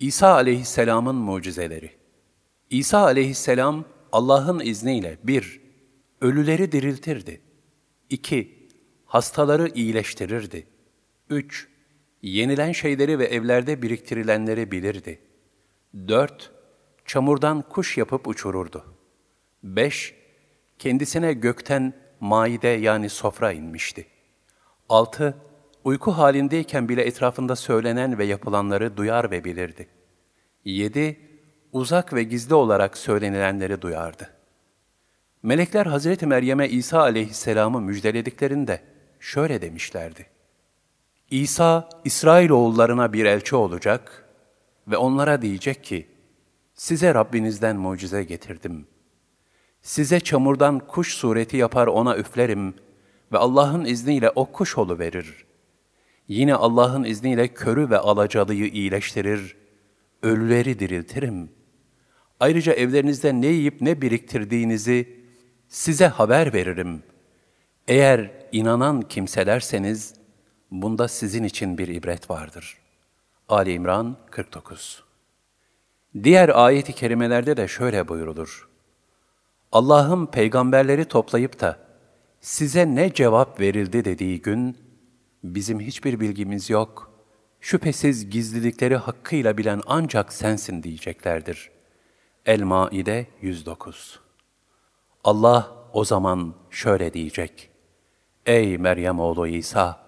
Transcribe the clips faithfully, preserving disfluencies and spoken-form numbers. İsa aleyhisselamın mucizeleri. İsa aleyhisselam Allah'ın izniyle bir ölüleri diriltirdi. iki Hastaları iyileştirirdi. üç Yenilen şeyleri ve evlerde biriktirilenleri bilirdi. dört Çamurdan kuş yapıp uçururdu. beş Kendisine gökten maide yani sofra inmişti. altı Uyku halindeyken bile etrafında söylenen ve yapılanları duyar ve bilirdi. yedi Uzak ve gizli olarak söylenilenleri duyardı. Melekler Hazreti Meryem'e İsa aleyhisselamı müjdelediklerinde şöyle demişlerdi. İsa, İsrailoğullarına bir elçi olacak ve onlara diyecek ki, size Rabbinizden mucize getirdim. Size çamurdan kuş sureti yapar ona üflerim ve Allah'ın izniyle o kuş oluverir. Yine Allah'ın izniyle körü ve alacalıyı iyileştirir, ölüleri diriltirim. Ayrıca evlerinizde ne yiyip ne biriktirdiğinizi size haber veririm. Eğer inanan kimselerseniz, bunda sizin için bir ibret vardır. Âli İmran kırk dokuz. Diğer ayet-i kerimelerde de şöyle buyrulur. Allah'ın peygamberleri toplayıp da size ne cevap verildi dediği gün, bizim hiçbir bilgimiz yok, şüphesiz gizlilikleri hakkıyla bilen ancak sensin diyeceklerdir. El-Maide yüz dokuz. Allah o zaman şöyle diyecek. Ey Meryem oğlu İsa!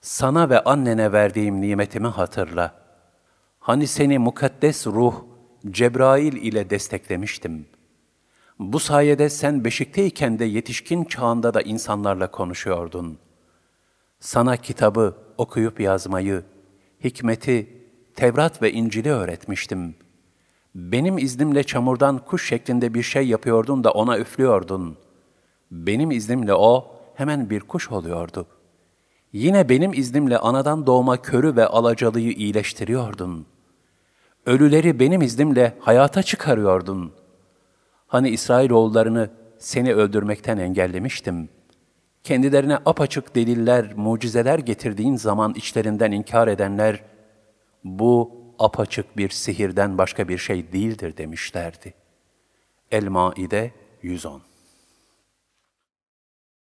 Sana ve annene verdiğim nimetimi hatırla. Hani seni mukaddes ruh, Cebrail ile desteklemiştim. Bu sayede sen beşikteyken de yetişkin çağında da insanlarla konuşuyordun. Sana kitabı, okuyup yazmayı, hikmeti, Tevrat ve İncil'i öğretmiştim. Benim iznimle çamurdan kuş şeklinde bir şey yapıyordun da ona üflüyordun. Benim iznimle o hemen bir kuş oluyordu. Yine benim iznimle anadan doğma körü ve alacalıyı iyileştiriyordun. Ölüleri benim iznimle hayata çıkarıyordun. Hani İsrailoğullarını seni öldürmekten engellemiştim. Kendilerine apaçık deliller, mucizeler getirdiğin zaman içlerinden inkar edenler, bu apaçık bir sihirden başka bir şey değildir demişlerdi. El-Maide yüz on.